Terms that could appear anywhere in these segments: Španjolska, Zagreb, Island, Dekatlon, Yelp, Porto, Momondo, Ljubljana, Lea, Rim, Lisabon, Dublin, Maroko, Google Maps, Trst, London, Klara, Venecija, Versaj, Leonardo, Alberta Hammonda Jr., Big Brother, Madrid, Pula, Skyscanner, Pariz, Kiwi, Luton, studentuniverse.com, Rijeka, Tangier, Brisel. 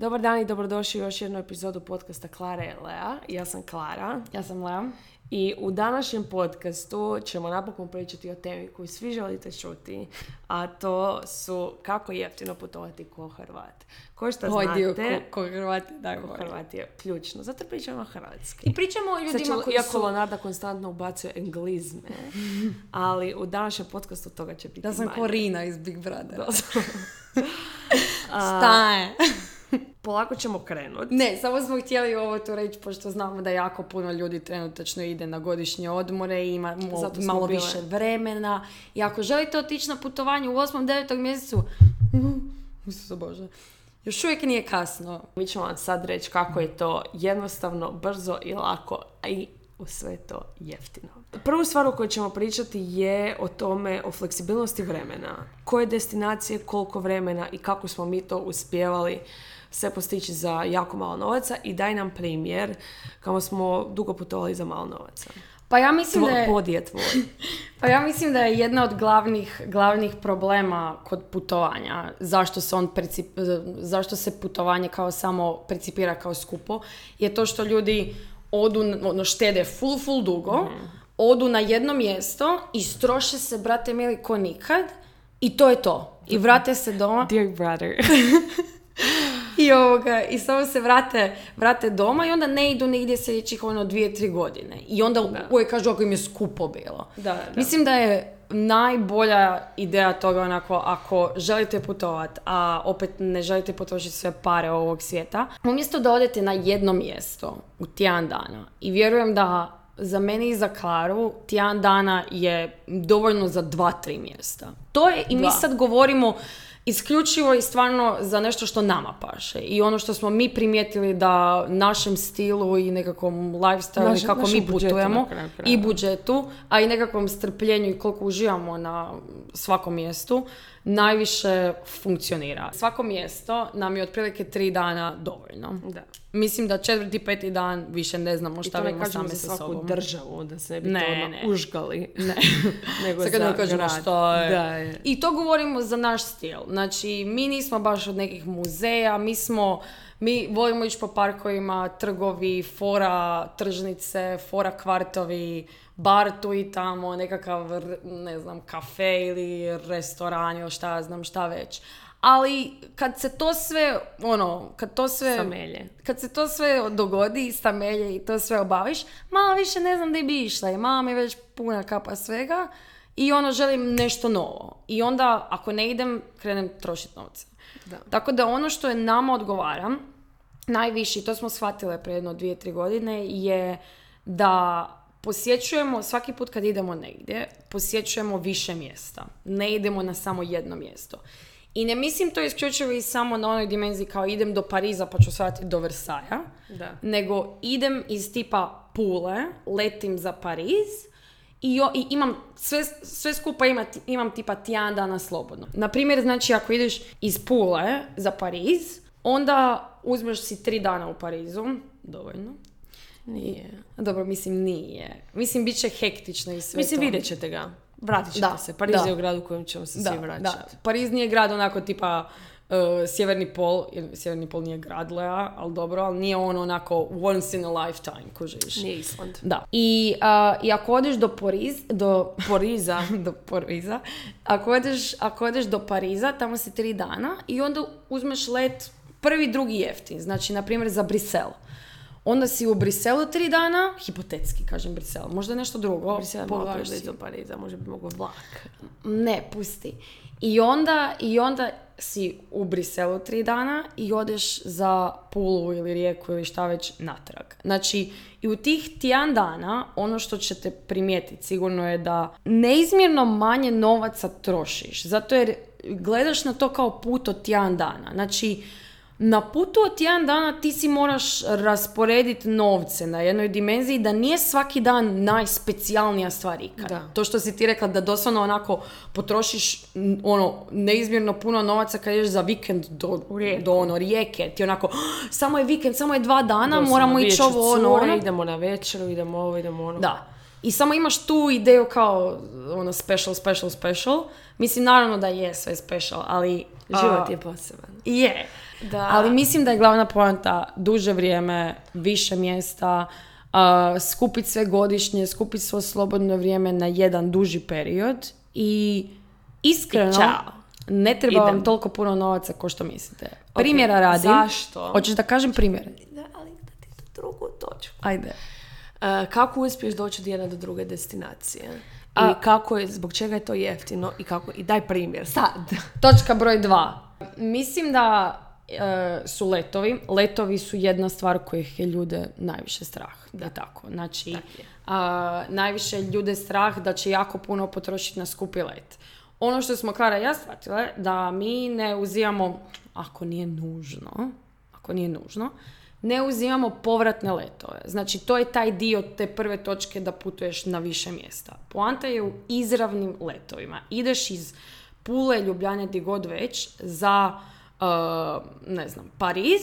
Dobar dan i dobrodošli u još jednu epizodu podcasta Klara i Lea. Ja sam Klara. Ja sam Lea. I u današnjem podcastu ćemo napokon pričati o temi koju svi želite čuti, a to su kako jeftino putovati ko Hrvat. Ko što znate, ko Hrvat je ključno. Zato pričamo hrvatski. I pričamo o ljudima koji su... Leonardo konstantno ubacuje englizme, ali u današnjem podcastu toga će biti manje. Da sam Korina iz Big Brothera. Staje. Polako ćemo krenuti. Ne, samo smo htjeli ovo tu reći, pošto znamo da jako puno ljudi trenutačno ide na godišnje odmore i ima malo više vremena. I ako želite otići na putovanje u 8. 9. mjesecu, Isuse Bože, još uvijek nije kasno. Mi ćemo vam sad reći kako je to jednostavno, brzo i lako, a i uz sve to jeftino. Prvu stvar o kojoj ćemo pričati je o tome, o fleksibilnosti vremena. Koje destinacije, koliko vremena i kako smo mi to uspjevali sve postići za jako malo novaca i daj nam primjer kako smo dugo putovali za malo novaca. Pa ja mislim da je jedna od glavnih problema kod putovanja, zašto se putovanje kao samo percipira kao skupo, je to što ljudi odu, štede full dugo, odu na jedno mjesto i stroše se, brate mili, ko nikad i to je to. I vrate se doma. Dear brother. I samo se vrate doma i onda ne idu negdje sljedećih 2-3 godine. I onda uvijek kažu ako im je skupo bilo. Da. Mislim da je najbolja ideja toga onako, ako želite putovati, a opet ne želite potrošiti sve pare ovog svijeta, umjesto da odete na jedno mjesto u tjedan dana. I vjerujem da za mene i za Klaru tjedan dana je dovoljno za 2-3 mjesta. To je, i mi sad govorimo isključivo i stvarno za nešto što nama paše i ono što smo mi primijetili da našem stilu i nekakvom lifestyle, kako mi putujemo i budžetu, a i nekakvom strpljenju i koliko uživamo na svakom mjestu, najviše funkcionira. Svako mjesto nam je otprilike 3 dana dovoljno. Da. Mislim da 4. i 5. dan više ne znamo šta vidimo same sa sobom. I to ne kažemo za svaku državu, da se ne bi užgali. Ne. Nego sad ne kažemo što je. Da, je. I to govorimo za naš stil. Znači, mi nismo baš od nekih muzeja, mi volimo ići po parkovima, trgovi, fora tržnice, fora kvartovi, bar tu i tamo, nekakav, kafe ili restoran ili šta već. Ali kad se to sve, kad se to sve dogodi i stamelje i to sve obaviš, malo više ne znam gdje bi išla i malo mi već puna kapa svega i želim nešto novo. I onda ako ne idem, krenem trošiti novce. Da. Tako da ono što je nama odgovara najviše, to smo shvatile prije 2-3 godine, je da posjećujemo, svaki put kad idemo negdje, posjećujemo više mjesta. Ne idemo na samo jedno mjesto. I ne mislim to isključivo i samo na onoj dimenziji kao idem do Pariza pa ću svratiti do Versaja, nego idem iz tipa Pule, letim za Pariz i imam sve skupa imam tipa tjedan dana slobodno. Naprimjer, znači ako ideš iz Pule za Pariz, onda uzmeš si 3 dana u Parizu, dovoljno. Nije. Mislim, bit će hektično i sve. Mislim, vidjet ćete ga. Vratit ćete se. Pariz je grad u kojem ćemo se svi vraćati. Da. Pariz nije grad onako tipa Sjeverni pol. Sjeverni pol nije grad, Lea, ali nije onako once in a lifetime, kužiš. Nije Island. Da. I ako odeš ako odeš do Pariza, tamo si 3 dana i onda uzmeš let prvi, drugi jeftin. Znači, na primjer, za Brisel. Onda si u Briselu 3 dana, hipotetski kažem Brisel, možda nešto drugo. Brisel je malo preći do Pariza, može bi mogo vlak. Ne, pusti. I onda si u Briselu 3 dana i odeš za Pulu ili Rijeku ili šta već natrag. Znači, i u tih tjedan dana ono što ćete primijetiti sigurno je da neizmjerno manje novaca trošiš. Zato jer gledaš na to kao put od tjedan dana. Znači, na putu od jedan dana ti si moraš rasporediti novce na jednoj dimenziji da nije svaki dan najspecijalnija stvar ikad. Da. To što si ti rekla da doslovno onako potrošiš neizmjerno puno novaca kad ideš za vikend do Rijeke. Ti onako, samo je vikend, samo je 2 dana, doslovno, moramo ići ovo, idemo na večeru, idemo ovo, idemo ono. Da. I samo imaš tu ideju kao ono special. Mislim, naravno da je sve special, ali... Život je poseban. Je. Da. Ali mislim da je glavna poanta duže vrijeme, više mjesta, skupiti sve godišnje, skupiti svo slobodno vrijeme na jedan duži period i iskreno... Ćao. Ne treba vam toliko puno novaca kao što mislite. Primjera radi. Zašto? Hoćeš da kažem primjer? Da, ali da ti to drugu točku. Ajde. Kako uspiješ doći od jedne do druge destinacije? I kako je, zbog čega je to jeftino i kako, i daj primjer sad. Točka broj 2. Mislim da su letovi. Letovi su jedna stvar kojih je ljude najviše strah. Da, je tako. Znači, najviše ljude strah da će jako puno potrošiti na skupi let. Ono što smo Klara i ja shvatile, da mi ne uzimamo, ako nije nužno, ne uzimamo povratne letove. Znači, to je taj dio te prve točke da putuješ na više mjesta. Poanta je u izravnim letovima. Ideš iz Pule, Ljubljane, gdje god već, za, Pariz,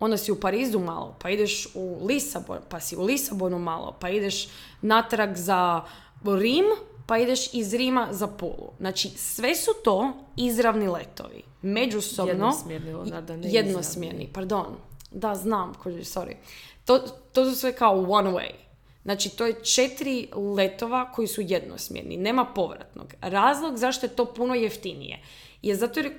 onda si u Parizu malo, pa ideš u Lisabon, pa si u Lisabonu malo, pa ideš natrag za Rim, pa ideš iz Rima za Pulu. Znači, sve su to izravni letovi. Međusobno... Jednosmjerni, pardon. Da, znam, sorry. To su sve kao one way. Znači, to je 4 letova koji su jednosmjerni. Nema povratnog. Razlog zašto je to puno jeftinije je zato jer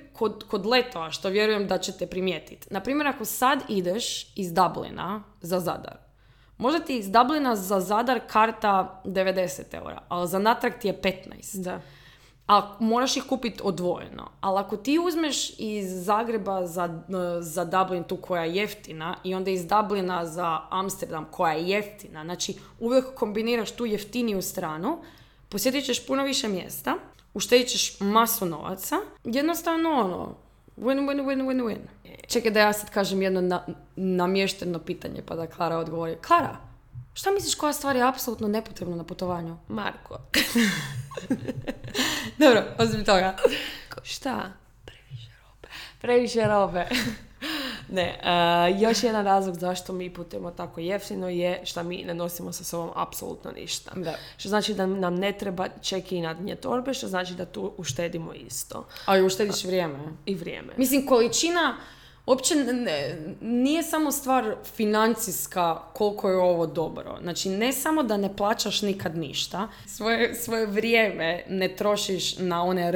kod letova, što vjerujem da ćete primijetiti. Naprimjer, ako sad ideš iz Dublina za Zadar, možda ti iz Dublina za Zadar karta 90 €, ali za natrag ti je 15. Da. A moraš ih kupiti odvojeno. Ali ako ti uzmeš iz Zagreba za Dublin, tu koja je jeftina, i onda iz Dublina za Amsterdam koja je jeftina, znači uvijek kombiniraš tu jeftiniju stranu, posjetit ćeš puno više mjesta, uštedit ćeš masu novaca, jednostavno win-win-win-win-win. Čekaj da ja sad kažem jedno namješteno pitanje pa da Klara odgovori. Klara, šta misliš koja stvar je apsolutno nepotrebna na putovanju? Marko. Dobro, osim toga. Šta? Previše robe. Ne, još jedan razlog zašto mi putujemo tako jeftino je što mi ne nosimo sa sobom apsolutno ništa. Da. Što znači da nam ne treba check-in torbe, što znači da tu uštedimo isto. Ali uštediš vrijeme. I vrijeme. Mislim, količina uopće nije samo stvar financijska koliko je ovo dobro. Znači, ne samo da ne plaćaš nikad ništa, svoje vrijeme ne trošiš na one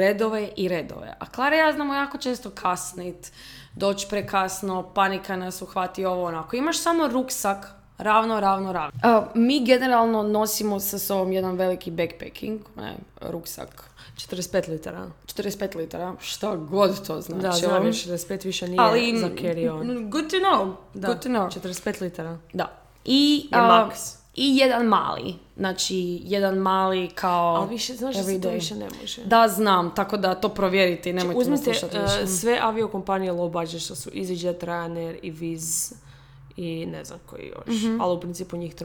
redove. A Klara i ja znamo jako često kasnit, doći prekasno, panika nas uhvati ovo onako. Imaš samo ruksak, ravno. Mi generalno nosimo sa sobom jedan veliki backpacking, ruksak. 45 litara, šta god to znači. Da, znam, 45 više nije ali, za carry-on. Good to know. 45 litara. Da. I max. I jedan mali. Znači, jedan mali kao... Ali više, znaš da se to više ne može. Da, znam, tako da to provjerite i nemojte slušati više. Sve aviokompanije low budget, što su EasyJet, Ryanair i Viz i ne znam koji još, ali u principu njih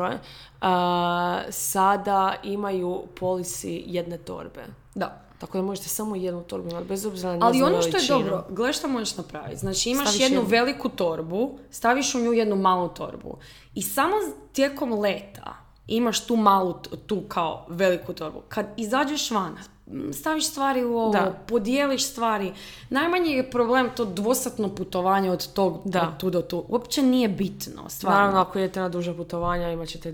3, sada imaju policy jedne torbe. Da. Tako da možete samo jednu torbu imati, bez obzira na veličinu. Ali ono što je dobro, gledaj što možeš napraviti. Znači, imaš jednu veliku torbu, staviš u nju jednu malu torbu. I samo tijekom leta imaš tu malu, tu kao veliku torbu. Kad izađeš van, staviš stvari u ovo, podijeliš stvari. Najmanji je problem to dvosatno putovanje od tu do tu. Uopće nije bitno, stvarno. Naravno, ako idete na duže putovanja, imat ćete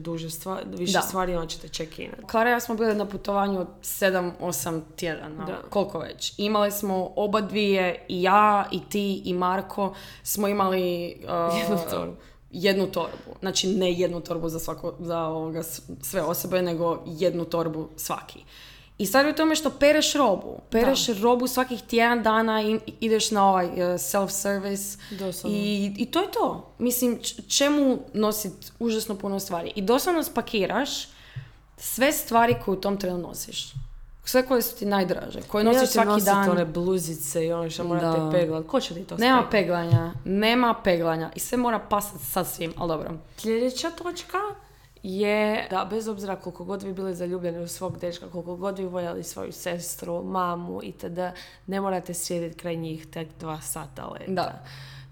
više stvari, imat ćete check-in. Klara i ja smo bili na putovanju od 7-8 tjedana, koliko već. Imali smo oba dvije, i ja, i ti, i Marko, smo imali... jednu torbu. Znači, ne jednu torbu za sve osobe, nego jednu torbu svaki. I sad je u tome što pereš robu. Robu svakih tjedan dana i ideš na ovaj self-service. I to je to. Mislim, čemu nosit užasno puno stvari. I doslovno spakiraš sve stvari koje u tom trenu nosiš. Sve koje su ti najdraže, koje nosiš svaki dan. One bluzice i ono što morate peglati. Ko će ti to spegla? Nema peglanja. I sve mora pasati sa svim, ali dobro. Sljedeća točka je da bez obzira koliko god vi bili zaljubljeni u svog dečka, koliko god vi voljeli svoju sestru, mamu itd., ne morate sjediti kraj njih tek 2 sata leta. Da.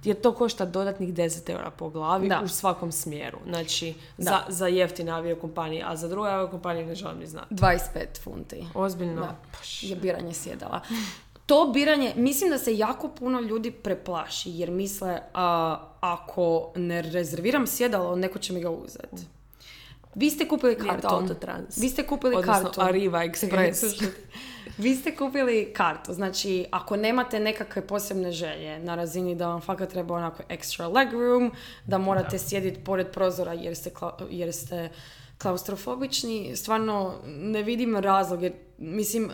jer to košta dodatnih 10 eura po glavi u svakom smjeru. Znači, za jeftine aviokompanije, a za druge aviokompanije ne želim ni znati. 25 funti. Ozbiljno. Da. Je biranje sjedala. To biranje, mislim da se jako puno ljudi preplaši, jer misle ako ne rezerviram sjedalo, neko će mi ga uzeti. Vi ste kupili karton. Vi ste kupili kartu. Arriva Express. Vi ste kupili kartu. Znači, ako nemate nekakve posebne želje na razini da vam fakat treba onako extra legroom, da morate sjediti pored prozora jer ste klaustrofobični, stvarno ne vidim razlog. Jer, mislim,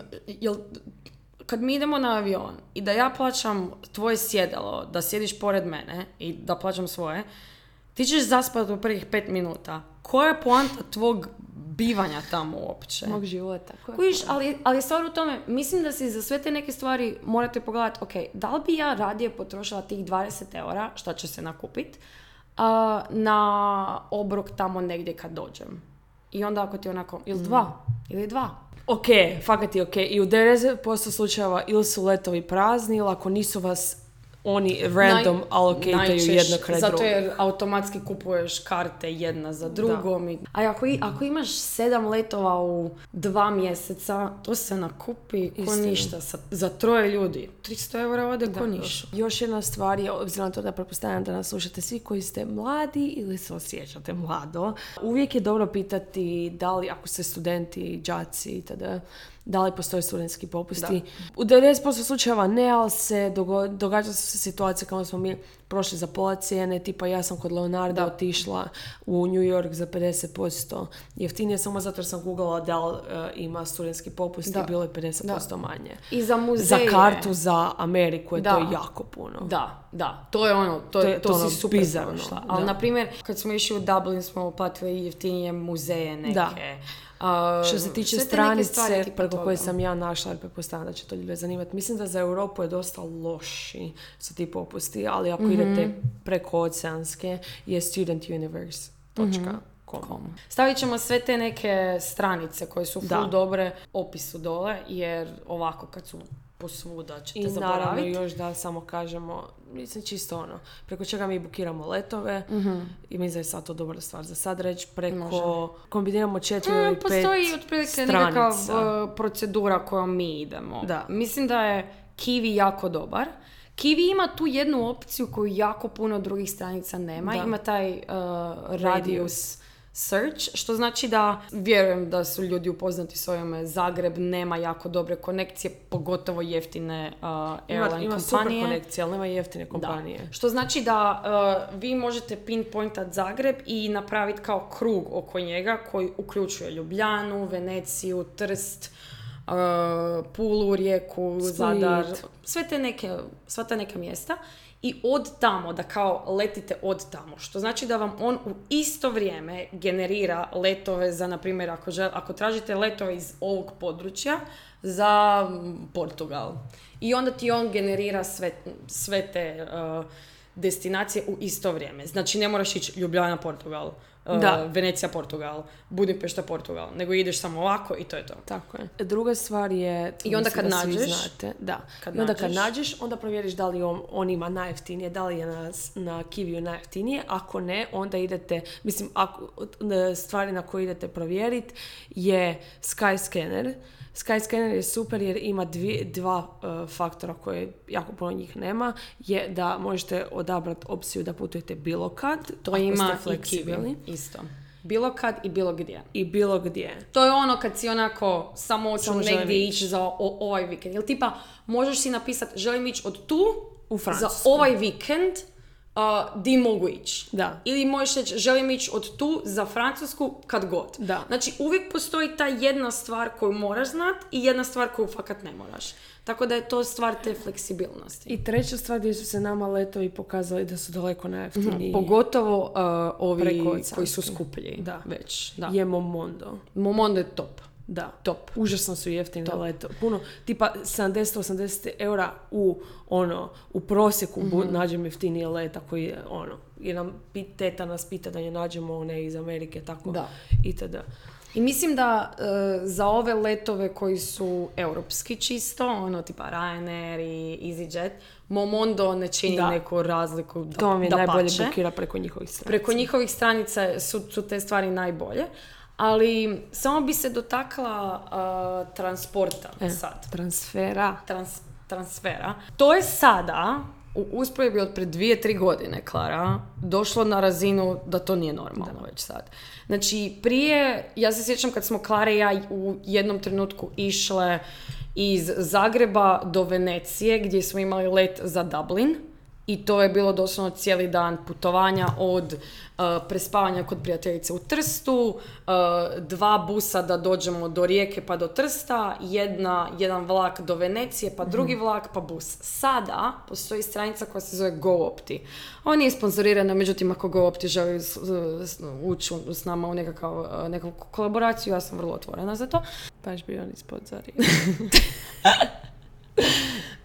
kad mi idemo na avion i da ja plaćam tvoje sjedalo, da sjediš pored mene i da plaćam svoje, ti ćeš zaspati u prvih 5 minuta. Koja je poanta tvog bivanja tamo uopće? Mog života. Kojiš, ali je stvar u tome, mislim da si za sve te neke stvari morate pogledati, ok, da li bi ja radije potrošila tih 20 eura, šta će se nakupiti, na obrok tamo negdje kad dođem. I onda ako ti onako, ili dva. Ok, fakat je ok. I u 90% slučajeva ili su letovi prazni, ili ako nisu vas oni random allocataju jedno kraj drugog. Zato jer automatski kupuješ karte jedna za drugom. A ako imaš 7 letova u 2 mjeseca, to se nakupi ko ništa. Za 3 ljudi. 300 eura ode ko ništa. Još jedna stvar je, obzirom na to da pretpostavljam da nas slušate svi koji ste mladi ili se osjećate mlado, uvijek je dobro pitati da li, ako ste studenti, đaci itd., da li postoje studentski popusti. U 90% slučajeva ne, ali se događa se situacija kao smo mi prošli za pola cijene, tipa ja sam kod Leonardo otišla u New York za 50% jeftinije samo zato jer sam googlala da li ima studentski popust i bilo je 50% manje. I za muzeje. Za kartu za Ameriku je to jako puno. Da, to je ono, to si ono super bizarno. Ali, na primjer, kad smo išli u Dublin smo platili jeftinije muzeje neke. Što se tiče stranice preko koje sam ja našla, jer pretpostavljam da će to ljude zanimati. Mislim da za Europu je dosta loši su ti popusti, ali ako idete preko oceanske je studentuniverse.com. Stavit ćemo sve te neke stranice koje su full dobre opisu dole, jer ovako kad su posvuda ćete zaboraviti. I naravno još da samo kažemo, mislim čisto ono, preko čega mi bukiramo letove i mislim da je sad to dobra stvar za sad reći, preko kombiniramo 4 ili 5 stranica. Postoji otprilike nekakav procedura kojom mi idemo. Mislim da je Kiwi jako dobar. Kiwi ima tu jednu opciju koju jako puno drugih stranica nema. Ima taj radius search, što znači da vjerujem da su ljudi upoznati s ovime. Zagreb nema jako dobre konekcije, pogotovo jeftine airline kompanije. Ima super konekcije, ali nema jeftine kompanije. Što znači da vi možete pinpointat Zagreb i napraviti kao krug oko njega koji uključuje Ljubljanu, Veneciju, Trst, Pulu, Rijeku, Zadar, sva ta neka mjesta. I od tamo, da kao letite od tamo. Što znači da vam on u isto vrijeme generira letove za, na primjer, ako tražite letove iz ovog područja za Portugal. I onda ti on generira sve te destinacije u isto vrijeme. Znači ne moraš ići Ljubljana, Portugal, Venecija, Portugal, Budimpešta, Portugal, nego ideš samo ovako i to je to. Tako je. Druga stvar je, i onda kad nađeš, onda provjeriš da li on ima najjeftinije, da li je na Kiwiju najjeftinije, ako ne, onda idete, mislim, stvari na koje idete provjeriti je Skyscanner. Skyscanner je super jer ima dva faktora koje jako puno njih nema, je da možete odabrati opciju da putujete bilo kad, to ima i Kiwi isto. Bilo kad i bilo gdje. To je ono kad si onako samo hoću negdje ići za ovaj vikend. Ili tipa možeš si napisati želim ići od tu u Francusku za ovaj vikend, di mogu ići. Ili možeš reći želim ići od tu za Francusku kad god. Znači uvijek postoji ta jedna stvar koju moraš znat i jedna stvar koju fakat ne moraš. Tako da je to stvar te fleksibilnosti. I treća stvar gdje su se nama letovi pokazali da su daleko najjeftiniji. Pogotovo ovi koji su skuplji. Je Momondo. Momondo je top. Top. Užasno su jeftini na leto. Puno, tipa 70-80 eura u prosjeku nađem jeftinije leta koji je ono, jer teta nas pita da je nađemo one iz Amerike, tako itd. I mislim da za ove letove koji su europski čisto, ono tipa Ryanair i EasyJet, Momondo ne čini neku razliku, da, to mi da najbolje pače. Bukira preko njihovih stranica. Preko njihovih stranica su te stvari najbolje. Ali samo bi se dotakla transporta sad. Transfera. Transfera. To je sada, u usporedbi od pred 2-3 godine, Klara, došlo na razinu da to nije normalno već sad. Znači, prije, ja se sjećam kad smo Klara i ja u jednom trenutku išle iz Zagreba do Venecije, gdje smo imali let za Dublin. I to je bilo doslovno cijeli dan putovanja od prespavanja kod prijateljice u Trstu, 2 busa da dođemo do Rijeke pa do Trsta, jedan vlak do Venecije, pa drugi vlak, pa bus. Sada postoji stranica koja se zove GoOpti. Ona nije sponzorirana, međutim ako GoOpti želi ući s nama u nekakvu kolaboraciju, ja sam vrlo otvorena za to. Baš bi on ispod Zarije.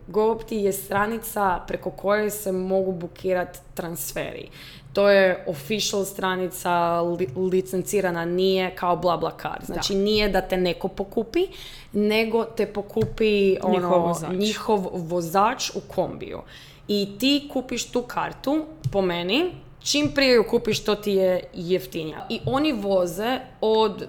GoOpti je stranica preko koje se mogu bukirati transferi. To je official stranica, licencirana, nije kao BlaBlaCar. Znači nije da te neko pokupi, nego te pokupi njihov vozač u kombiju. I ti kupiš tu kartu, po meni, čim prije ju kupiš to ti je jeftinija. I oni voze od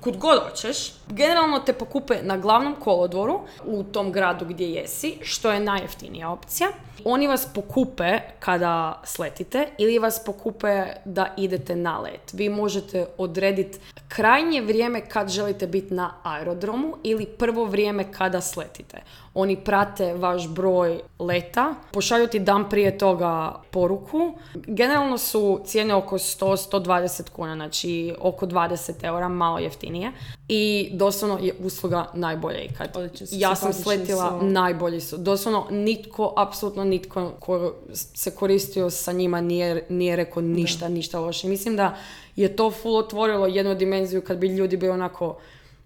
kud god hoćeš. Generalno te pokupe na glavnom kolodvoru u tom gradu gdje jesi, što je najjeftinija opcija. Oni vas pokupe kada sletite ili vas pokupe da idete na let. Vi možete odrediti krajnje vrijeme kad želite biti na aerodromu ili prvo vrijeme kada sletite. Oni prate vaš broj leta, pošalju ti dan prije toga poruku. Generalno su cijene oko 100-120 kuna, znači oko 20 eura, malo jeftinije. I doslovno je usluga najbolja ikad. Ja sam sletila, najbolji su. Doslovno nitko, apsolutno nitko ko se koristio sa njima nije rekao ništa loše. Mislim da je to full otvorilo jednu dimenziju kad bi ljudi bili onako,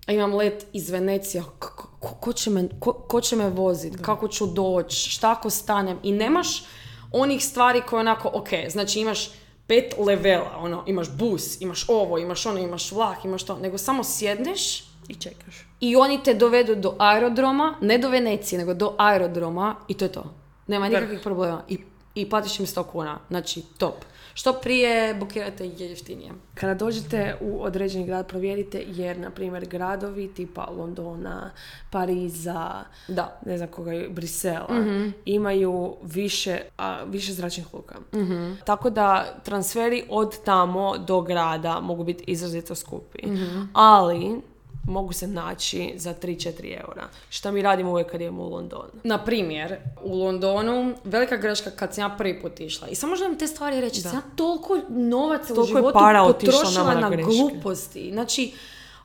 imam let iz Venecije, ko će me voziti, kako ću doći, šta ako stanem. I nemaš onih stvari koje onako, ok, znači imaš 5 levela, imaš bus, imaš ovo, imaš ono, imaš vlak, imaš to, nego samo sjedneš i čekaš. I oni te dovedu do aerodroma, ne do Venecije, nego do aerodroma i to je to. Nema nikakvih problema. I platiš im 100 kuna, znači top. Što prije bukirate je jeftinije. Kada dođete u određeni grad provjerite jer, na primjer, gradovi tipa Londona, Pariza, ne znam koga, Brisela, imaju više zračnih luka. Mm-hmm. Tako da transferi od tamo do grada mogu biti izrazito skupi. Mm-hmm. Ali mogu se naći za 3-4 eura. Šta mi radimo uvijek kad idemo u London? Na primjer, u Londonu velika greška kad sam ja prvi put išla. I samo želim te stvari reći, sam ja toliko novaca u životu potrošila na gluposti. Znači,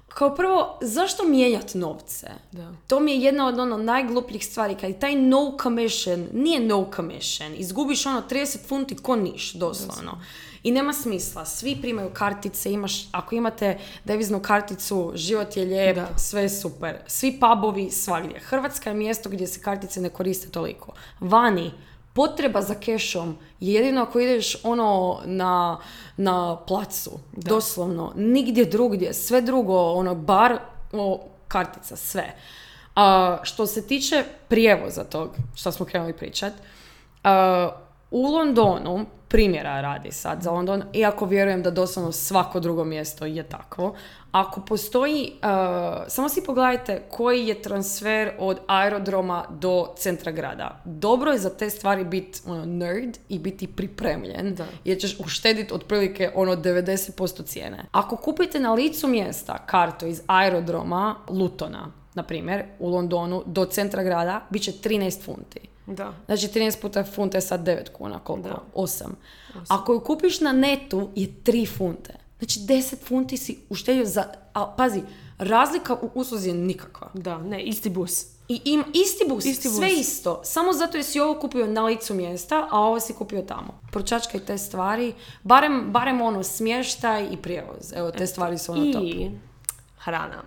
kao prvo, zašto mijenjati novce? Da. To mi je jedna od najglupljih stvari, kad taj no commission nije no commission. Izgubiš 30 funti ko niš, doslovno. I nema smisla, svi primaju kartice, ako imate deviznu karticu, život je lijep, sve super. Svi pubovi, svagdje. Hrvatska je mjesto gdje se kartice ne koriste toliko. Vani, potreba za kešom je jedino ako ideš na placu, doslovno, nigdje drugdje, sve drugo, bar, kartica, sve. A što se tiče prijevoza tog, što smo krenuli pričati, u Londonu, primjera radi sad za London, iako vjerujem da doslovno svako drugo mjesto je tako. Ako postoji, samo si pogledajte koji je transfer od aerodroma do centra grada. Dobro je za te stvari biti nerd i biti pripremljen, jer ćeš uštediti otprilike 90% cijene. Ako kupite na licu mjesta kartu iz aerodroma Lutona, na primjer, u Londonu do centra grada, bit će 13 funti. Da. Znači 13 puta funte je sad 9 kuna, koliko? 8. Ako ju kupiš na netu je 3 funte. Znači 10 funti si uštedio za... A, pazi, razlika u usluzi je nikakva. Da, ne, isti bus. I isti bus, sve isto. Samo zato jer si ovo kupio na licu mjesta, a ovo si kupio tamo. Pročačkaj te stvari, barem smještaj i prijevoz. Evo, te stvari su top. I hrana.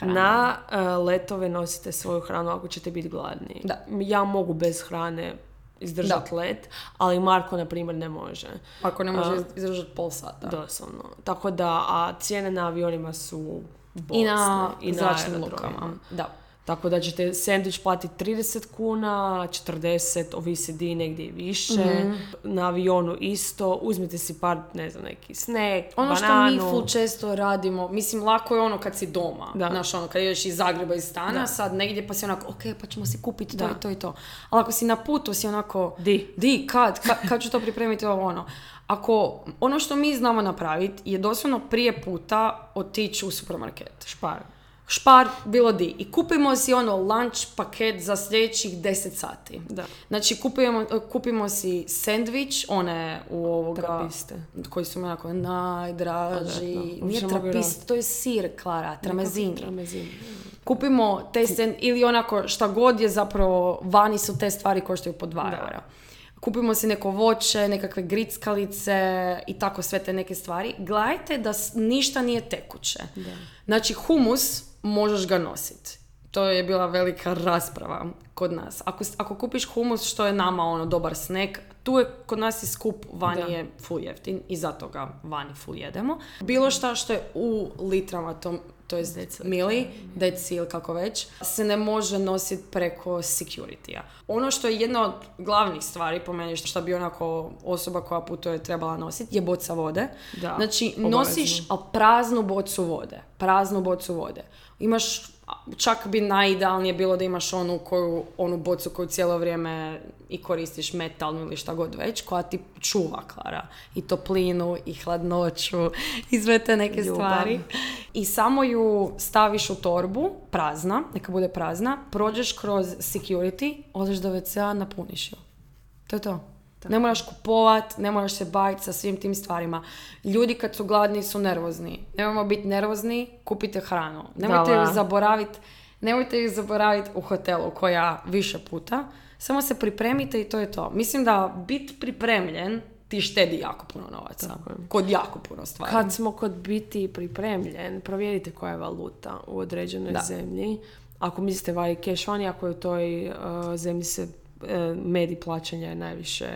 Na letove nosite svoju hranu ako ćete biti gladni. Ja mogu bez hrane izdržati let, ali Marko, na primjer, ne može. Marko ne može izdržati pol sata. Doslovno. Tako da, a cijene na avionima su bolesne. I na zračnim lukama. Da. Tako da ćete sandvič platiti 30 kuna, 40, ovisi di, negdje i više. Mm-hmm. Na avionu isto. Uzmite si par, ne znam, neki snack, ono bananu. Ono što mi full često radimo, mislim, lako je ono kad si doma. Da. Znaš, ono, kad ideš iz Zagreba, iz stana, sad negdje pa si onako, ok, pa ćemo si kupiti to i to i to. Ali ako si na putu, si onako, di, kad ću to pripremiti, ovo ono. Ako, ono što mi znamo napraviti je doslovno prije puta otići u supermarket. Špar, bilo di. I kupimo si ono lunch paket za sljedećih 10 sati. Da. Znači kupimo si sandvič, one u ovoga... Trapiste. Koji su mi onako najdraži. Da. Nije trapist, to je sir, Klara, tramezin. Kupimo te sandvič, ili onako šta god je zapravo, vani su te stvari koštaju po 2 eura. Kupimo si neko voće, nekakve grickalice i tako sve te neke stvari. Gledajte da ništa nije tekuće. Da. Znači humus možeš ga nositi. To je bila velika rasprava kod nas. Ako kupiš humus, što je nama ono dobar snack, tu je kod nas i skup, vani je full jeftin i zato ga vani full jedemo. Bilo šta što je u litrama, to je mili, decil, kako već, se ne može nositi preko security-a. Ono što je jedna od glavnih stvari, po meni, što bi onako osoba koja putuje trebala nositi, je boca vode. Da, znači, obavezno. Nosiš praznu bocu vode. Imaš, čak bi najidealnije bilo da imaš onu bocu koju cijelo vrijeme i koristiš, metalnu ili šta god već, koja ti čuva, Klara, i toplinu i hladnoću i sve te neke stvari. I samo ju staviš u torbu, prazna, neka bude prazna, prođeš kroz security, odeš do WC-a, napuniš ju. To je to. Tako. Ne moraš kupovat, ne moraš se baviti sa svim tim stvarima. Ljudi kad su gladni su nervozni. Nemojmo biti nervozni, kupite hranu. Nemojte ju zaboraviti u hotelu koja više puta. Samo se pripremite i to je to. Mislim da biti pripremljen ti štedi jako puno novaca. Kod jako puno stvari. Kad smo kod biti pripremljen, provjerite koja je valuta u određenoj zemlji. Ako mislite vadi cash vani, ako je u toj zemlji se medij plaćanja je najviše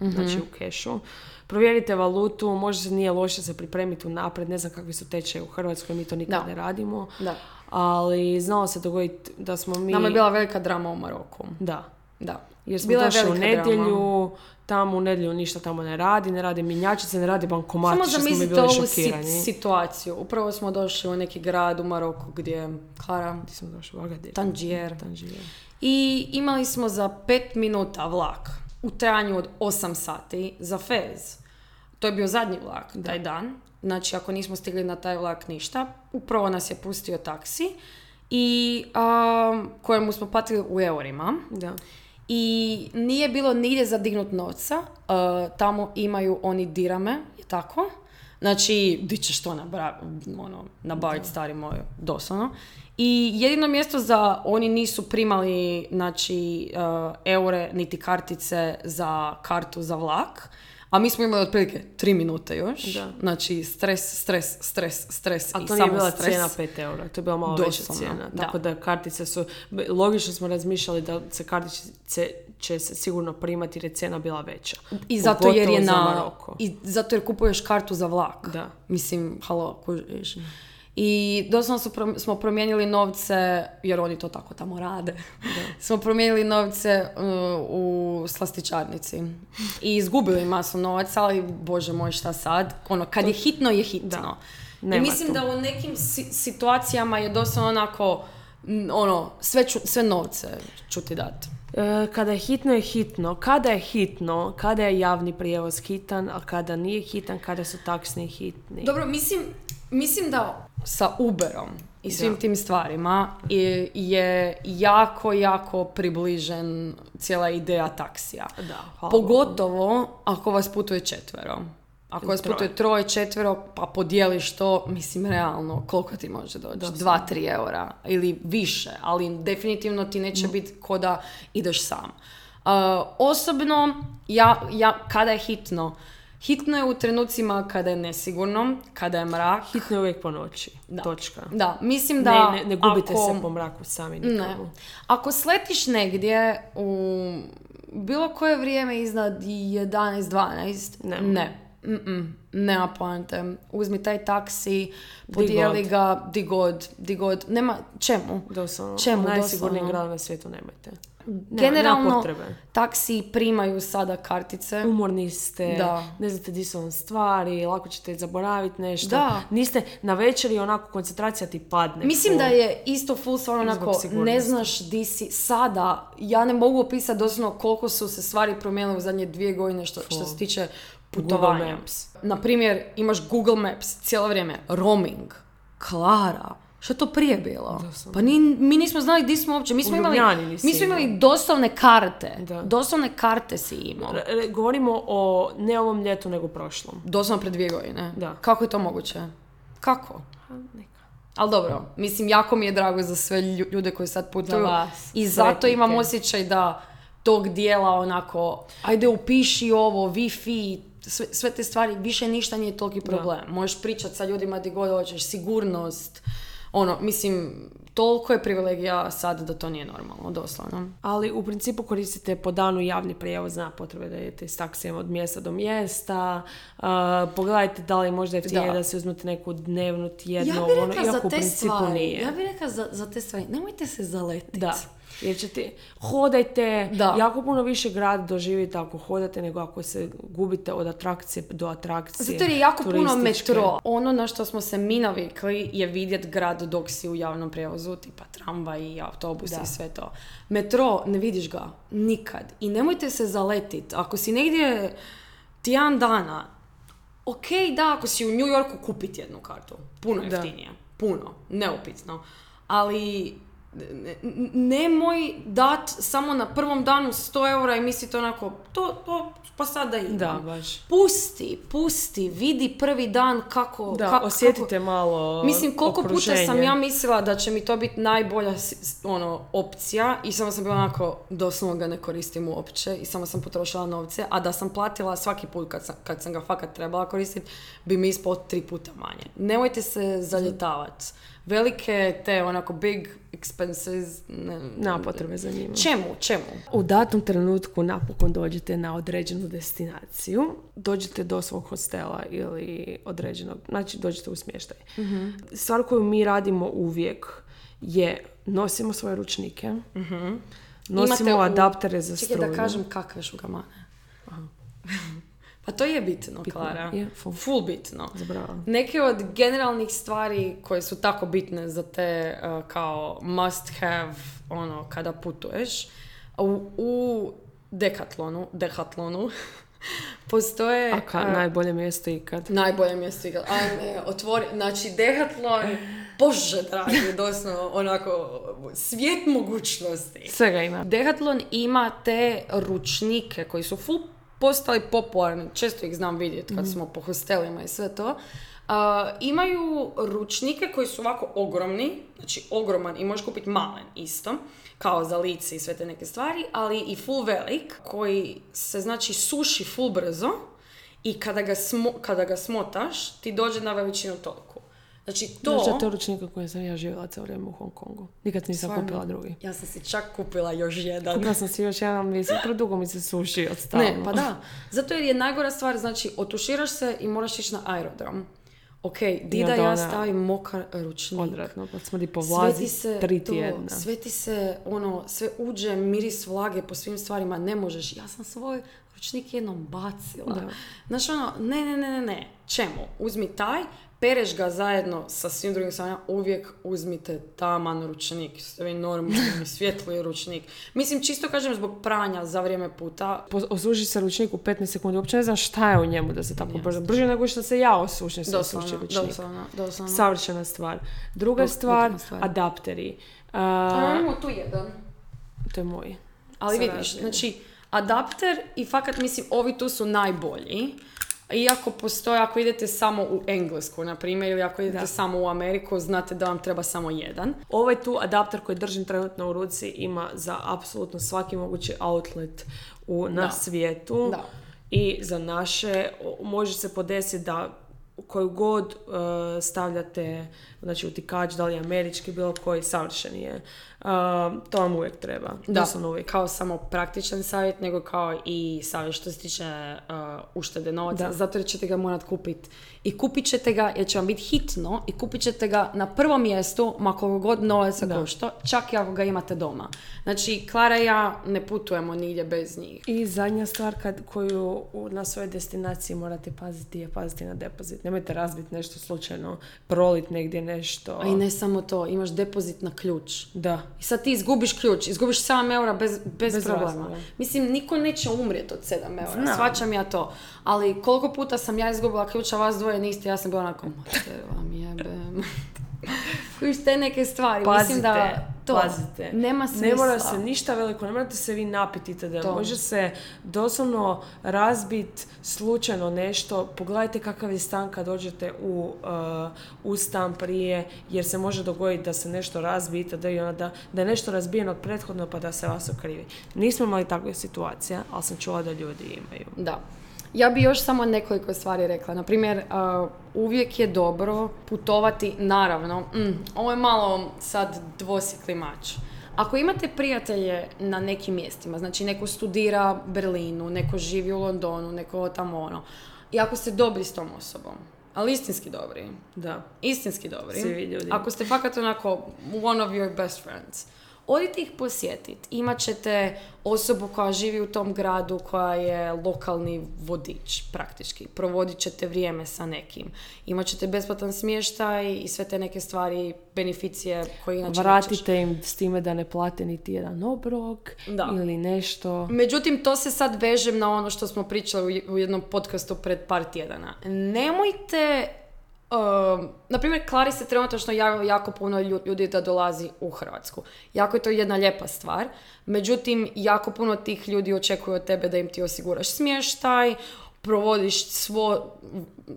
znači u kešu. Provjerite valutu, možda nije loše se pripremiti unaprijed, ne znam kakvi su tečaje u Hrvatskoj, mi to nikad ne radimo. Da. Ali znalo se dogoditi da smo mi... Nama je bila velika drama u Maroku. Da. Jer smo došli u nedjelju, tamo u nedjelju ništa tamo ne radi mjenjačnice, ne radi bankomati, što smo mi bili šokirani. Samo zamislite ovu situaciju. Upravo smo došli u neki grad u Maroku gdje, Klara, gdje smo došli, Tangier. I imali smo za 5 minuta vlak u trajanju od 8 sati za Fez. To je bio zadnji vlak taj dan. Znači, ako nismo stigli na taj vlak ništa, upravo nas je pustio taksi i kojemu smo platili u eurima. Da. I nije bilo nigdje za dignut novca. Tamo imaju oni dirame, je tako? Znači, di ćeš to nabaviti, stari moj, doslovno. I jedino mjesto za, oni nisu primali, znači, eure niti kartice za kartu za vlak, a mi smo imali otprilike 3 minute još. Da. Znači, stres i samo stres. A to nije bila cijena 5 eura, to je bila malo veća cijena. Tako da kartice su, logično smo razmišljali da se kartice će se sigurno primati jer je cijena bila veća. I zato jer je i zato jer kupuješ kartu za vlak. Da. Mislim, kužiš. I doslovno smo promijenili novce, jer oni to tako tamo rade, smo promijenili novce u slastičarnici i izgubili masu novaca, ali bože moj šta sad, ono, kad je hitno je hitno. I mislim da u nekim situacijama je doslovno onako, ono, sve novce ću ti dati. Kada je hitno je hitno. Kada je javni prijevoz hitan, a kada nije hitan, kada su taksni hitni. Dobro, mislim da sa Uberom i svim tim stvarima je jako, jako približen cijela ideja taksija. Da, pogotovo ako vas putuje četvero. Ako vas putuje troje, četvero, pa podijeliš to, mislim, realno, koliko ti može doći? 2-3 eura ili više, ali definitivno ti neće biti ko da ideš sam. Osobno, ja, kada je hitno? Hitno je u trenucima kada je nesigurno, kada je mrak. Hitno je uvijek po noći. Da. Točka. Da, mislim da... Ne gubite se po mraku sami nikako. Ako sletiš negdje u bilo koje vrijeme iznad 11-12. Ne. Nema poante. Uzmi taj taksi, podijeli ga di god. Nema, čemu? Doslovno. Najsigurniji grad na svijetu nemojte. Generalno, taksi primaju sada kartice. Umorni ste, ne znate di su vam stvari, lako ćete zaboraviti nešto. Da. Niste na večeri, onako koncentracija ti padne. Mislim da je isto full stvarno onako, ne znaš di si sada. Ja ne mogu opisati doslovno koliko su se stvari promijenile u zadnje 2 godine što se tiče putovanja. Na primjer, imaš Google Maps cijelo vrijeme, roaming, Klara. Što je to prije bilo? Pa mi nismo znali gdje smo uopće. Mi smo imali doslovne karte. Da. Doslovne karte si imao. Govorimo o ne ovom ljetu, nego prošlom. Doslovno pred 2 godine. Da. Kako je to moguće? Kako? Ali dobro, mislim, jako mi je drago za sve ljude koji sad putuju. I zato sretnike. Imam osjećaj da tog dijela onako, ajde upiši ovo, Wi-Fi, sve te stvari, više ništa nije toliki problem. Da. Možeš pričati sa ljudima gdje god hoćeš, sigurnost. Ono, mislim, toliko je privilegija sad da to nije normalno, doslovno. Ali u principu koristite po danu javni prijevoz na potrebe da idete s taksijem od mjesta do mjesta. Pogledajte da li možda jeftinije da se uzmete neku dnevnu, tjednu, ono, iako u principu stvari, nije. Ja bih rekla za te stvari, nemojte se zaletiti. Da, jer ćete, hodajte, jako puno više grad doživite ako hodate nego ako se gubite od atrakcije do atrakcije. Zato je jako puno metro. Ono na što smo se mi navikli je vidjeti grad dok si u javnom prijevozu, tipa tramvaj i autobus i sve to. Metro, ne vidiš ga nikad. I nemojte se zaletiti. Ako si negdje tijan dana, ako si u New Yorku, kupiti jednu kartu. Puno jeftinije. Puno. Neupitno. Ali nemoj dat samo na prvom danu 100 € i misliti onako to pa sada idem. Pusti, vidi prvi dan kako... osjetite malo. Mislim, koliko okruženje. Puta sam ja mislila da će mi to biti najbolja opcija i samo sam bila onako, doslovno ga ne koristim uopće i samo sam potrošila novce, a da sam platila svaki put kad sam ga fakat trebala koristiti, bi mi ispao 3 puta manje. Nemojte se zaljetavati. Velike te onako big expenses nema potrebe za njima. Čemu? U datom trenutku napokon dođete na određenu destinaciju, dođete do svog hostela ili određenog, znači dođete u smještaj. Mm-hmm. Stvar koju mi radimo uvijek je nosimo svoje ručnike, mm-hmm. nosimo adaptere za struju. Čekaj da kažem kakve šugamane. Aha. Pa to je bitno. Klara. Je, full bitno. Zabravo. Neke od generalnih stvari koje su tako bitne za te kao must have kada putuješ. U Dekatlonu postoje... najbolje mjesto ikad. Ajme, otvori... Znači, Dekatlon, Bože dragi, doslovno onako svijet mogućnosti. Svega ima. Dekatlon ima te ručnike koji su full postali popularni, često ih znam vidjeti kad smo po hostelima i sve to, imaju ručnike koji su ovako ogromni, znači ogroman i možeš kupiti malen isto, kao za lice i sve te neke stvari, ali i full velik, koji se znači suši full brzo i kada ga smotaš, ti dođe na veličinu toliko. Znači to... Znači to je ručnika koje sam ja živjela cijelo vrijeme u Hong Kongu. Nikad nisam kupila drugi. Ja sam si čak kupila još jedan. Kupila sam si još jedan, mislim, predugo mi se suši odstavno. Ne, pa da. Zato jer je najgora stvar, znači otuširaš se i moraš ići na aerodrom. Ja stavim mokar ručnik. Odvratno, pa smrdi po vlazi 3 tjedna. Sve ti se, sve uđe, miris vlage po svim stvarima, ne možeš. Ja sam svoj ručnik jednom bacila. Da. Znači ne. Čemu? Uzmi taj, pereš ga zajedno sa svim drugim stvarima, uvijek uzmite taman ručnik, sve normalni, svjetli ručnik. Mislim, čisto kažem zbog pranja za vrijeme puta. Osuši se ručnik u 15 sekundi, uopće ne znam šta je u njemu da se tako brzo. Brže nego što se ja osušim se osuši ručnik. Doslovno. Savršena stvar. Druga stvar, adapteri. Imamo tu jedan. To je moj. Ali vidiš, znači, adapter i fakat mislim, ovi tu su najbolji. Iako postoje, ako idete samo u Englesku, na primjer, ili ako idete samo u Ameriku, znate da vam treba samo jedan. Ovaj tu adapter koji držim trenutno u ruci ima za apsolutno svaki mogući outlet na svijetu. Da. I za naše, može se podesiti da koju god stavljate, znači utikač, da li američki, bilo koji, savršen je. To vam uvijek treba. Da, uvijek. Kao samo praktičan savjet, nego kao i savjet što se tiče uštede novca. Da. Zato jer ćete ga morati kupiti. I kupit ćete ga, jer će vam biti hitno, i kupit ćete ga na prvom mjestu, ma koliko god novaca košta, čak i ako ga imate doma. Znači, Klara i ja ne putujemo nigdje bez njih. I zadnja stvar koju na svojoj destinaciji morate paziti je paziti na depozit. Nemojte razbiti nešto slučajno, prolit negdje nešto. A i ne samo to, imaš depozit na ključ. Da. I sad ti izgubiš ključ, izgubiš 7 eura bez problema. Razloga. Mislim, niko neće umrijeti od 7 eura, znam. Shvaćam ja to. Ali koliko puta sam ja izgubila ključa, vas dvoje niste, ja sam bila onako, mater vam jebem. Kojiš te neke stvari, pazite, mislim da to pazite. Nema smisla. Ne mora se ništa veliko, ne morate se vi napititi, da može se doslovno razbiti slučajno nešto. Pogledajte kakav je stan kad dođete u stan prije, jer se može dogoditi da se nešto razbije, da je nešto razbijeno prethodno pa da se vas okrivi. Nismo imali takve situacije, ali sam čula da ljudi imaju. Da. Ja bi još samo nekoliko stvari rekla. Naprimjer, uvijek je dobro putovati, naravno, ovo je malo sad dvosjekli mač. Ako imate prijatelje na nekim mjestima, znači neko studira u Berlinu, neko živi u Londonu, neko tamo ono, i ako ste dobri s tom osobom, ali istinski dobri, da, istinski dobri, svi ljudi, ako ste fakat onako one of your best friends, odite ih posjetiti. Imat ćete osobu koja živi u tom gradu, koja je lokalni vodič praktički. Provodit ćete vrijeme sa nekim. Imat ćete besplatan smještaj i sve te neke stvari, beneficije koje inače vratite im s time da ne plate niti jedan obrok ili nešto. Međutim, to se sad vežem na ono što smo pričali u jednom podcastu pred par tjedana. Nemojte... naprimjer, Klari se trenutno javilo jako puno ljudi da dolazi u Hrvatsku. Jako je to jedna lijepa stvar. Međutim, jako puno tih ljudi očekuje od tebe da im ti osiguraš smještaj, provodiš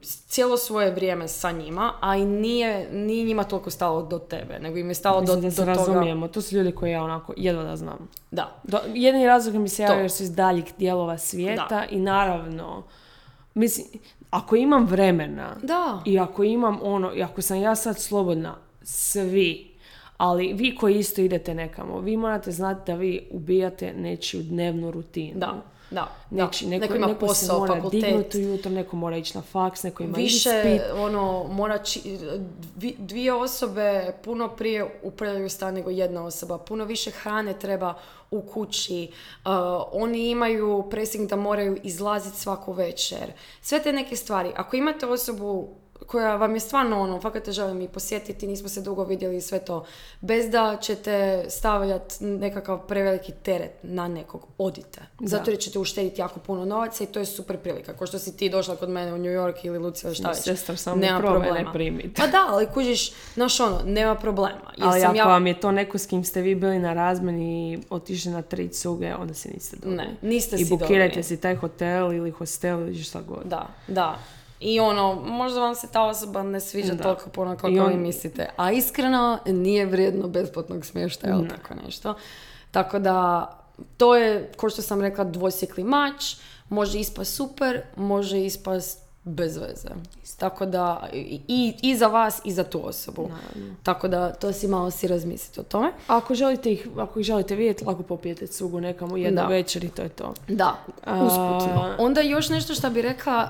cijelo svoje vrijeme sa njima, a i nije njima toliko stalo do tebe, nego im je stalo do toga. Razumijemo, to su ljudi koji ja onako jedva da znam. Da. Jedini razlog mi se javio jer su iz daljih dijelova svijeta i naravno, mislim... Ako imam vremena i ako imam ono, i ako sam ja sad slobodna, svi, ali vi koji isto idete nekamo, vi morate znati da vi ubijate nečiju dnevnu rutinu. Da. Neko ima neko posao, fakultet. Neko se mora dignuti ujutro, neko mora ići na faks, neko ima više, ispit. Više, ono, mora dvije osobe puno prije upravljaju stan nego jedna osoba. Puno više hrane treba u kući. Oni imaju pressing da moraju izlaziti svaku večer. Sve te neke stvari. Ako imate osobu koja vam je stvarno ono, fakat želim i posjetiti, nismo se dugo vidjeli i sve to, bez da ćete stavljati nekakav preveliki teret na nekog, odite. Zato jer ćete uštediti jako puno novaca i to je super prilika. Kao što si ti došla kod mene u New York ili Lucija ili šta već. Sestra, samo nema problema. Pa da, ali kužiš, znaš ono, nema problema. Jer ali ako vam je to neko s kim ste vi bili na razmeni i otišli na 3 cuge, onda se niste dobili. Ne, niste si dobili. I bukirajte si taj hotel ili hostel ili šta god. Da. I ono, možda vam se ta osoba ne sviđa toliko puno kako vi mislite. A iskreno, nije vrijedno besplatnog smještaja ili tako nešto. Tako da, to je, kao što sam rekla, dvosjekli mač. Može ispast super, može ispast bez veze. Tako da, i za vas i za tu osobu. Naravno. Tako da, to si malo si razmisliti o tome. Ako ih želite vidjeti, lako popijete cugu nekamo jednu večer i to je to. Da, usputno. Onda još nešto što bi rekla,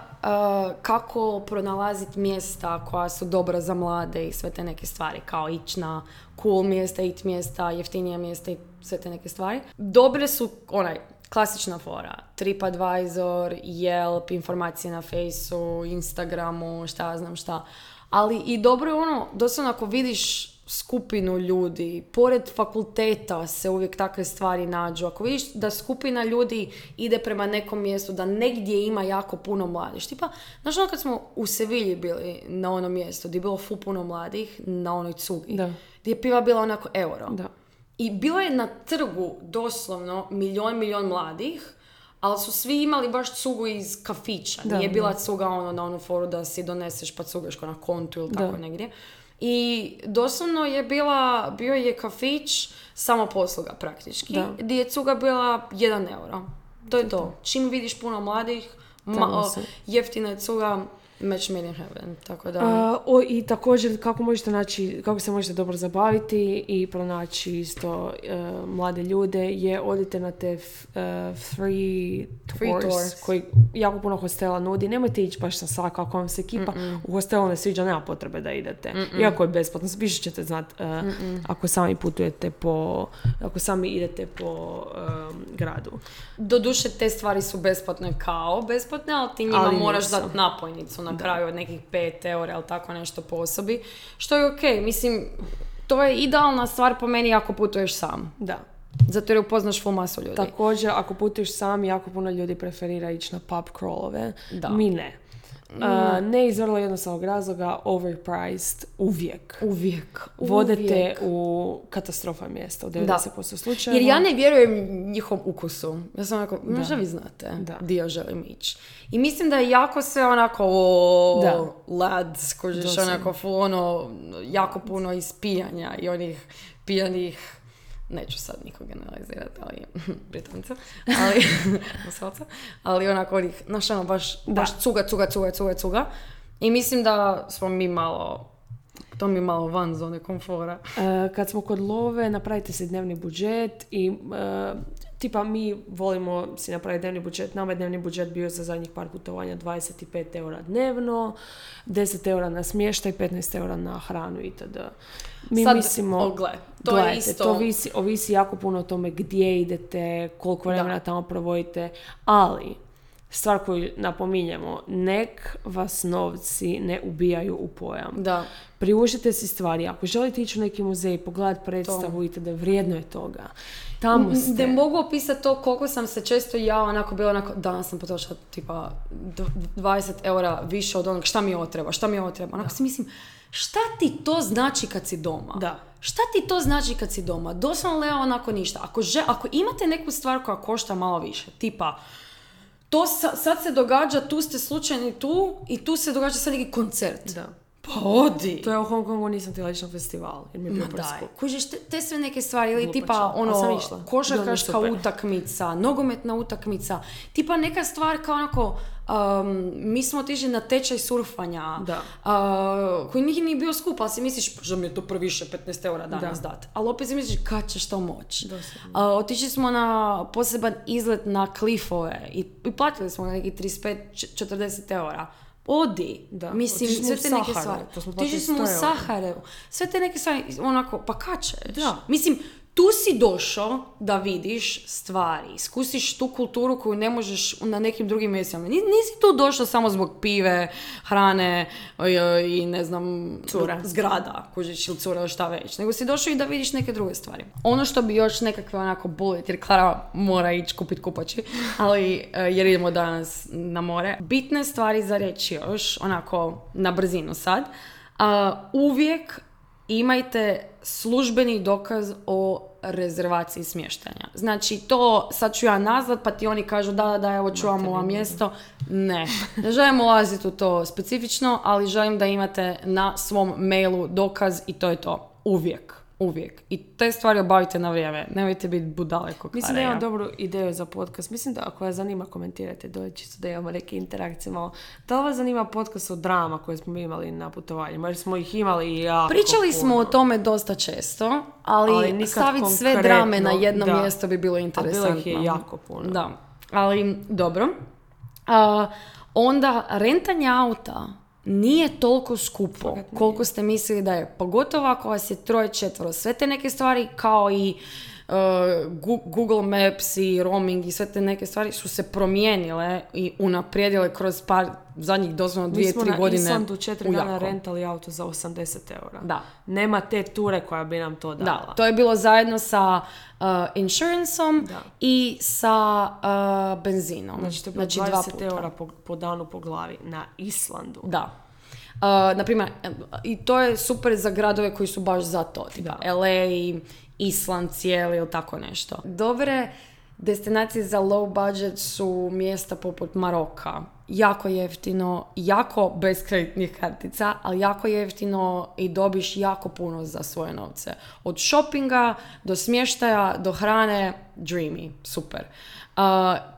kako pronalaziti mjesta koja su dobra za mlade i sve te neke stvari, kao ići na cool mjesta, it mjesta, jeftinija mjesta i sve te neke stvari. Dobre su, onaj, klasična fora, TripAdvisor, Yelp, informacije na Faceu, Instagramu, šta ja znam šta. Ali i dobro je ono, doslovno ako vidiš skupinu ljudi, pored fakulteta se uvijek takve stvari nađu. Ako vidiš da skupina ljudi ide prema nekom mjestu, da negdje ima jako puno mladih. Tipa, znaš ono kad smo u Sevilji bili na onom mjestu, gdje je bilo puno mladih, na onoj cugi, gdje je piva bila onako euro. Da. I bilo je na trgu doslovno milion mladih, ali su svi imali baš cugu iz kafića. Nije bila cuga ono na onu foru da si doneseš pa cugaš na kontu ili tako negdje. I doslovno je bio je kafić samoposluga praktički, gdje je cuga bila 1 euro. To je to. Čim vidiš puno mladih, jeftina je cuga, match made in heaven, tako da... I također kako možete naći, kako se možete dobro zabaviti i pronaći isto mlade ljude je odite na te free tours koji jako puno hostela nudi. Nemojte ići baš sa saka ako vam se ekipa u hostelu ne sviđa, nema potrebe da idete. Iako je besplatno, više ćete znati ako sami putujete po, ako sami idete po gradu. Doduše te stvari su besplatne kao besplatne, ali ti njima ali moraš dati napojnicu na kraju od nekih 5 eura ili tako nešto po osobi, što je okej. Mislim, to je idealna stvar po meni ako putuješ sam. Da. Zato jer upoznaš full masu ljudi. Također, ako putuješ sam, jako puno ljudi preferira ići na pub crawlove. Da. Mi ne. Ne iz vrlo jednostavnog razloga, overpriced uvijek. Vodete u katastrofa mjesta u 90% slučajeva. Jer ja ne vjerujem njihom ukusu. Ja sam onako, možda vi znate di ja želim ići. I mislim da je jako sve onako lad, skožiš onako full ono, jako puno ispijanja i onih pijanih, neću sad nikog generalizirati, ali Britanca, ali musalca, ali onako onih, znaš ono, baš cuga. I mislim da smo mi malo, to mi malo van zone komfora. Kad smo kod love, napravite si dnevni budžet i tipa mi volimo si napraviti dnevni budžet. Nama je dnevni budžet bio za zadnjih par putovanja 25 eura dnevno, 10 eura na smještaj, 15 eura na hranu itd. Mi sad, mislimo, je isto. To ovisi jako puno o tome gdje idete, koliko vremena tamo provodite, ali stvar koju napominjemo, nek vas novci ne ubijaju u pojam. Da. Priuštite si stvari. Ako želite ići u neki muzej, pogledati predstavu itd., vrijedno je toga. Tamo ste. Ne mogu opisati to koliko sam se često ja onako bila onako, danas sam potrošila tipa 20 eura više od onog, šta mi je otreba. Onako si mislim, šta ti to znači kad si doma? Da. Šta ti to znači kad si doma? Doslovno Lea onako ništa. Ako imate neku stvar koja košta malo više, tipa to sad se događa, tu ste slučajni tu i tu se događa sad neki koncert. Da. Pa odi! To je u Hong Kongu, nisam ti lično festival, jer mi je bilo preskup. Kužiš, te sve neke stvari, ili glupača. Tipa ono, košarkaška utakmica, nogometna utakmica, tipa neka stvar kao onako, mi smo otišli na tečaj surfanja, koji nije bio skup, ali si misliš, že mi je to previše 15 eura danas dati. Ali opet si misliš, kad ćeš to moći? Otišli smo na poseban izlet na klifove i platili smo neki 35-40 eura. Odi, mislim, sve te neke stvari. Otišli smo u Saharevu. Sve te neke stvari, onako, pa kačeš. Mislim, tu si došao da vidiš stvari, iskusiš tu kulturu koju ne možeš na nekim drugim mjestima. Nisi tu došao samo zbog pive, hrane i ne znam, cura. Zgrada, kužiš ili cura, šta već. Nego si došao i da vidiš neke druge stvari. Ono što bi još nekakve onako bullet, jer Klara mora ići kupiti kupači, ali jer idemo danas na more. Bitne stvari za reći još, onako na brzinu sad, uvijek imajte službeni dokaz o rezervaciji smještanja. Znači to sad ću ja nazvat pa ti oni kažu da, evo čuvamo vam mjesto. Ne želim ulaziti u to specifično, ali želim da imate na svom mailu dokaz i to je to. Uvijek. I te stvari obavite na vrijeme. Nemojte biti budale ko Klara. Mislim da imam dobru ideju za podcast. Mislim da ako vas zanima komentirajte dolje čisto da imamo neke interakcije malo. Da li vas zanima podcast o drama koje smo imali na putovanjima? Jer smo ih imali jako Pričali puno. Smo o tome dosta često, ali staviti sve drame na jedno mjesto bi bilo interesantno. A bilo ih je jako puno. Da, ali dobro. Onda rentanje auta nije toliko skupo koliko ste mislili da je, pogotovo ako vas je 3-4, sve te neke stvari kao i Google Maps i roaming i sve te neke stvari su se promijenile i unaprijedile kroz par zadnjih doslovno 2-3 godine. Mi smo na Islandu 4 dana rentali auto za 80 eura. Da. Nema te ture koja bi nam to dala. Da, to je bilo zajedno sa insuranceom i sa benzinom. Znači to je bilo 20 eura po danu po glavi na Islandu. Da. Naprimjer, i to je super za gradove koji su baš za to. LA, Island cijeli ili tako nešto. Dobre destinacije za low budget su mjesta poput Maroka, jako jeftino, jako bez kreditnih kartica, ali jako jeftino i dobiš jako puno za svoje novce. Od shoppinga do smještaja, do hrane, dreamy, super.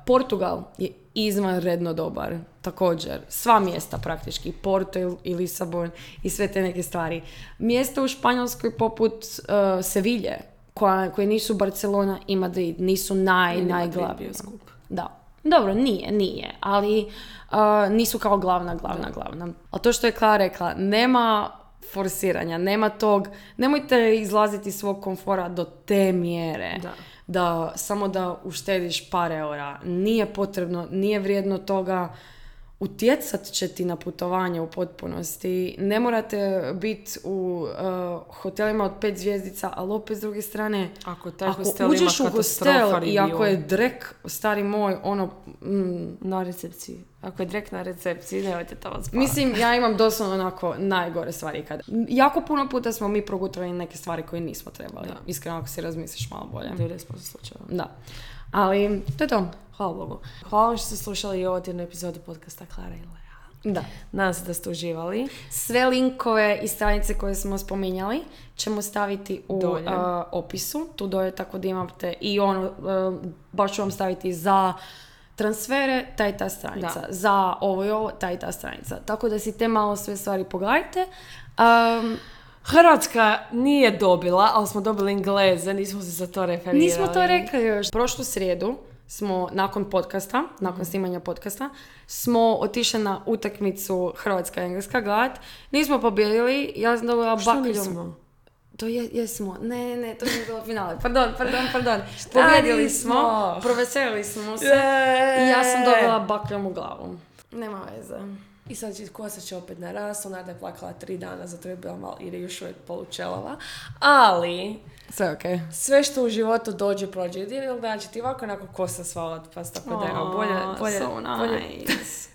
Portugal je izvanredno dobar, također. Sva mjesta praktički, Porto i Lisabon i sve te neke stvari. Mjesta u Španjolskoj poput Sevilje, koje nisu Barcelona i Madrid, nisu najglavnije. Da. Dobro, nije, ali nisu kao glavna. A to što je Klara rekla, nema forsiranja, nema tog, nemojte izlaziti iz svog komfora do te mjere da samo da uštediš par eura. Nije potrebno, nije vrijedno toga. Utjecat će ti na putovanje u potpunosti. Ne morate biti u hotelima od 5 zvjezdica, ali opet s druge strane, ako uđeš u hostel i ako je drek, stari moj, na recepciji. Ako je drek na recepciji, nemojte to vas spavati. Mislim, ja imam doslovno onako najgore stvari ikada. Jako puno puta smo mi progutali neke stvari koje nismo trebali. Da. Iskreno, ako si razmisliš malo bolje. 90% slučajeva. Da. Ali, to je to. Hvala Bogu. Hvala vam što ste slušali ovu jednu epizodu podcasta Klara i Lea. Da. Nadam se da ste uživali. Sve linkove i stranice koje smo spominjali ćemo staviti u opisu. Tu dolje, tako da imate i baš ću vam staviti za transfere, ta i ta stranica. Da. Za ovo i ovo, ta i ta stranica. Tako da si te malo sve stvari pogledajte. Hrvatska nije dobila, ali smo dobili Engleze, nismo se za to referirali. Nismo to rekli još. Prošlu srijedu smo, nakon podcasta, nakon snimanja podcasta, smo otišli na utakmicu Hrvatska-Engleska gledat. Nismo pobijedili, ja sam dobila baklju. Što nismo? To jesmo. Ne, to nije bilo finale. Pardon. Pobijedili smo, proveselili smo se i ja sam dobila bakljom u glavu. Nema veze. I sad će kosa će opet narast, Onarda je plakala 3 dana, zato je bila malo ili još uvijek polučelava, ali sve okay. Sve što u životu dođe prođe, ili da će ti ovako onako kosa sva odpast, tako da je bolje, so nice.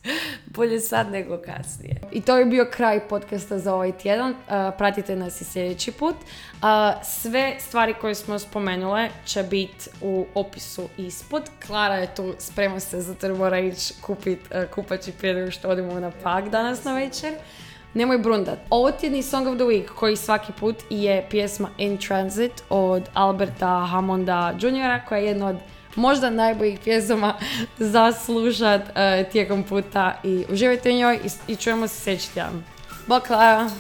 Bolje sad nego kasnije. I to je bio kraj podcasta za ovaj tjedan, pratite nas i sljedeći put. Sve stvari koje smo spomenule će biti u opisu ispod. Klara je tu, sprema se, zato jer mora ići kupaći prije nego što odimo na pak danas na večer. Nemoj brundat. Ovo tjedni Song of the Week, koji svaki put, je pjesma In Transit od Alberta Hammonda Jr. koja je jedna od možda najboljih pjesama za slušat tijekom puta. I uživajte u njoj i čujemo se sljedeći tjedan. Bok Klara!